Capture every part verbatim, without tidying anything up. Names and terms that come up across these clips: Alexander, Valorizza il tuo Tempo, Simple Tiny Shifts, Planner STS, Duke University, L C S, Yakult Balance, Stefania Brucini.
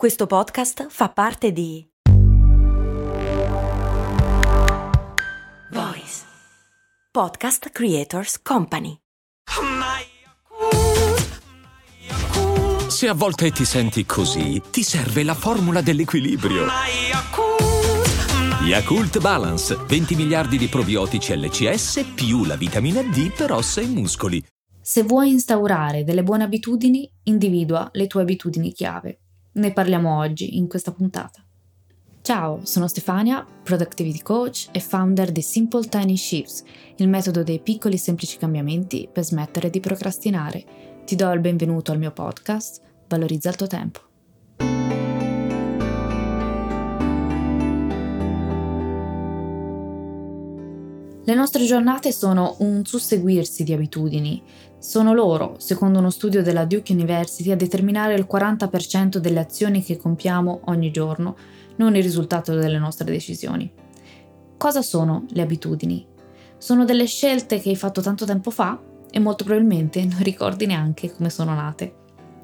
Questo podcast fa parte di Voice Podcast Creators Company. Se a volte ti senti così, ti serve la formula dell'equilibrio. Yakult Balance, venti miliardi di probiotici L C S più la vitamina D per ossa e muscoli. Se vuoi instaurare delle buone abitudini, individua le tue abitudini chiave. Ne parliamo oggi, in questa puntata. Ciao, sono Stefania, Productivity Coach e founder di Simple Tiny Shifts, il metodo dei piccoli e semplici cambiamenti per smettere di procrastinare. Ti do il benvenuto al mio podcast, Valorizza il tuo tempo. Le nostre giornate sono un susseguirsi di abitudini. Sono loro, secondo uno studio della Duke University, a determinare il quaranta per cento delle azioni che compiamo ogni giorno, non il risultato delle nostre decisioni. Cosa sono le abitudini? Sono delle scelte che hai fatto tanto tempo fa e molto probabilmente non ricordi neanche come sono nate.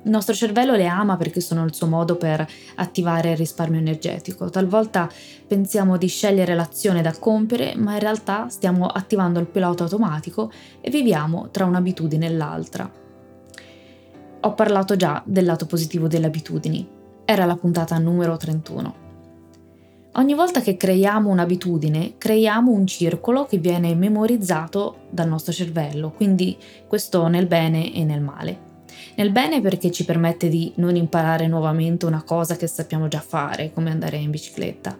Il nostro cervello le ama perché sono il suo modo per attivare il risparmio energetico. Talvolta pensiamo di scegliere l'azione da compiere, ma in realtà stiamo attivando il pilota automatico e viviamo tra un'abitudine e l'altra. Ho parlato già del lato positivo delle abitudini. Era la puntata numero trentuno. Ogni volta che creiamo un'abitudine, creiamo un circolo che viene memorizzato dal nostro cervello, quindi questo nel bene e nel male. Nel bene perché ci permette di non imparare nuovamente una cosa che sappiamo già fare, come andare in bicicletta.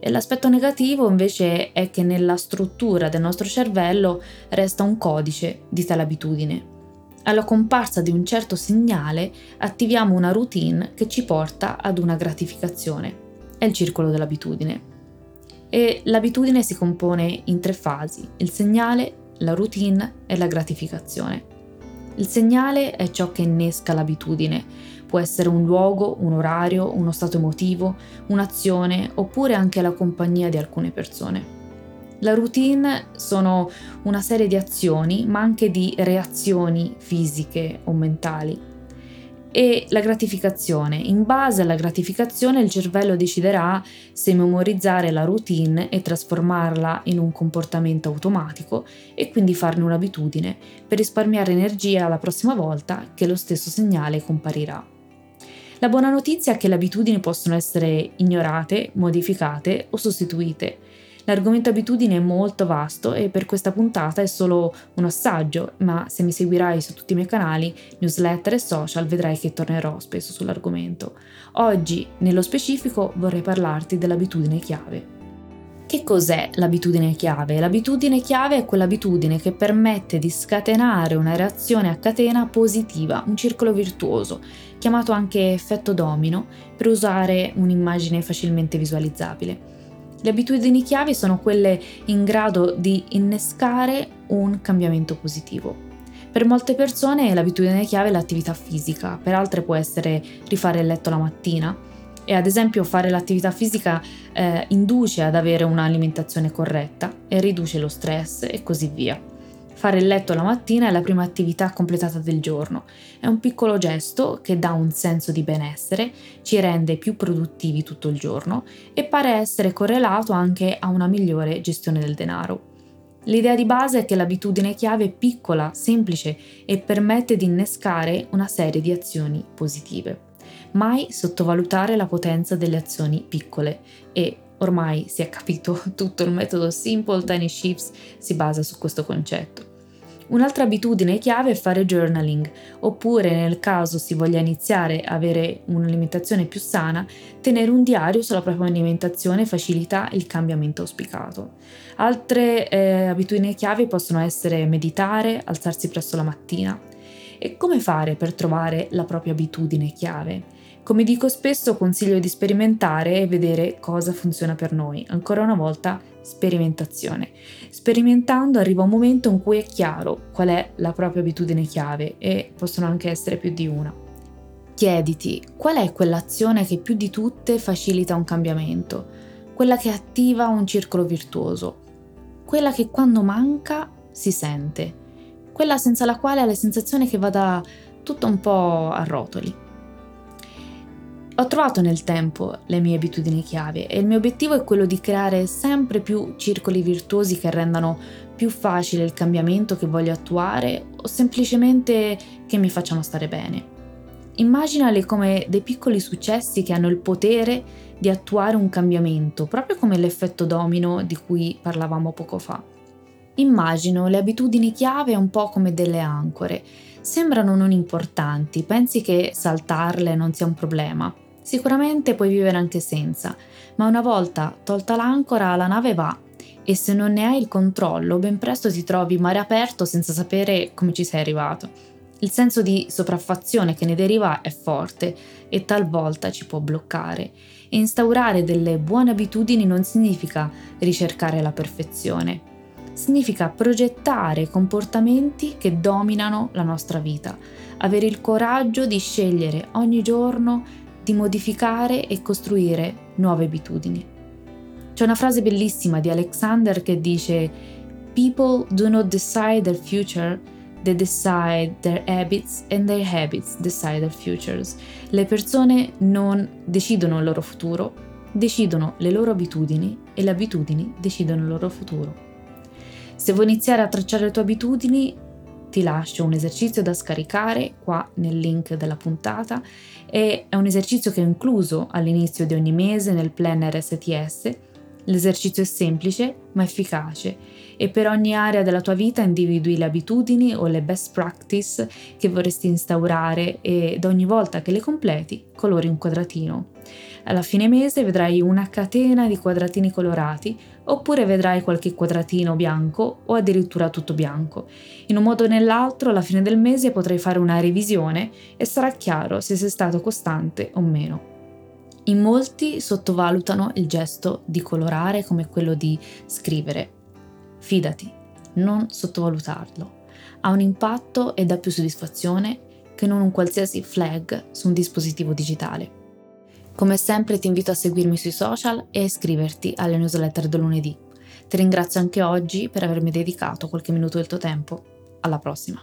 E l'aspetto negativo invece è che nella struttura del nostro cervello resta un codice di tale abitudine. Alla comparsa di un certo segnale attiviamo una routine che ci porta ad una gratificazione. È il circolo dell'abitudine. E l'abitudine si compone in tre fasi: il segnale, la routine e la gratificazione. Il segnale è ciò che innesca l'abitudine, può essere un luogo, un orario, uno stato emotivo, un'azione oppure anche la compagnia di alcune persone. La routine sono una serie di azioni ma anche di reazioni fisiche o mentali. E la gratificazione, in base alla gratificazione il cervello deciderà se memorizzare la routine e trasformarla in un comportamento automatico e quindi farne un'abitudine per risparmiare energia la prossima volta che lo stesso segnale comparirà. La buona notizia è che le abitudini possono essere ignorate, modificate o sostituite. L'argomento abitudine è molto vasto e per questa puntata è solo un assaggio, ma se mi seguirai su tutti i miei canali, newsletter e social vedrai che tornerò spesso sull'argomento. Oggi, nello specifico, vorrei parlarti dell'abitudine chiave. Che cos'è l'abitudine chiave? L'abitudine chiave è quell'abitudine che permette di scatenare una reazione a catena positiva, un circolo virtuoso, chiamato anche effetto domino, per usare un'immagine facilmente visualizzabile. Le abitudini chiave sono quelle in grado di innescare un cambiamento positivo. Per molte persone l'abitudine chiave è l'attività fisica, per altre può essere rifare il letto la mattina e ad esempio fare l'attività fisica eh, induce ad avere un'alimentazione corretta e riduce lo stress e così via. Fare il letto la mattina è la prima attività completata del giorno, è un piccolo gesto che dà un senso di benessere, ci rende più produttivi tutto il giorno e pare essere correlato anche a una migliore gestione del denaro. L'idea di base è che l'abitudine chiave è piccola, semplice e permette di innescare una serie di azioni positive. Mai sottovalutare la potenza delle azioni piccole e ormai si è capito, tutto il metodo Simple Tiny Shifts si basa su questo concetto. Un'altra abitudine chiave è fare journaling, oppure nel caso si voglia iniziare a avere un'alimentazione più sana, tenere un diario sulla propria alimentazione facilita il cambiamento auspicato. Altre eh, abitudini chiave possono essere meditare, alzarsi presto la mattina. E come fare per trovare la propria abitudine chiave? Come dico spesso, consiglio di sperimentare e vedere cosa funziona per noi. Ancora una volta, sperimentazione. Sperimentando arriva un momento in cui è chiaro qual è la propria abitudine chiave e possono anche essere più di una. Chiediti qual è quell'azione che più di tutte facilita un cambiamento, quella che attiva un circolo virtuoso, quella che quando manca si sente, quella senza la quale ha la sensazione che vada tutto un po' a rotoli. Ho trovato nel tempo le mie abitudini chiave e il mio obiettivo è quello di creare sempre più circoli virtuosi che rendano più facile il cambiamento che voglio attuare o semplicemente che mi facciano stare bene. Immaginali come dei piccoli successi che hanno il potere di attuare un cambiamento, proprio come l'effetto domino di cui parlavamo poco fa. Immagino le abitudini chiave un po' come delle ancore. Sembrano non importanti, pensi che saltarle non sia un problema. Sicuramente puoi vivere anche senza, ma una volta tolta l'ancora la nave va e se non ne hai il controllo ben presto ti trovi mare aperto senza sapere come ci sei arrivato. Il senso di sopraffazione che ne deriva è forte e talvolta ci può bloccare. E instaurare delle buone abitudini non significa ricercare la perfezione, significa progettare comportamenti che dominano la nostra vita, avere il coraggio di scegliere ogni giorno di modificare e costruire nuove abitudini. C'è una frase bellissima di Alexander che dice: "People do not decide their future, they decide their habits and their habits decide their futures." Le persone non decidono il loro futuro, decidono le loro abitudini e le abitudini decidono il loro futuro. Se vuoi iniziare a tracciare le tue abitudini, ti lascio un esercizio da scaricare qua nel link della puntata e è un esercizio che ho incluso all'inizio di ogni mese nel Planner S T S. L'esercizio è semplice ma efficace e per ogni area della tua vita individui le abitudini o le best practice che vorresti instaurare ed ogni volta che le completi colori un quadratino. Alla fine mese vedrai una catena di quadratini colorati oppure vedrai qualche quadratino bianco o addirittura tutto bianco. In un modo o nell'altro alla fine del mese potrai fare una revisione e sarà chiaro se sei stato costante o meno. In molti sottovalutano il gesto di colorare come quello di scrivere. Fidati, non sottovalutarlo. Ha un impatto e dà più soddisfazione che non un qualsiasi flag su un dispositivo digitale. Come sempre ti invito a seguirmi sui social e a iscriverti alle newsletter del lunedì. Ti ringrazio anche oggi per avermi dedicato qualche minuto del tuo tempo. Alla prossima!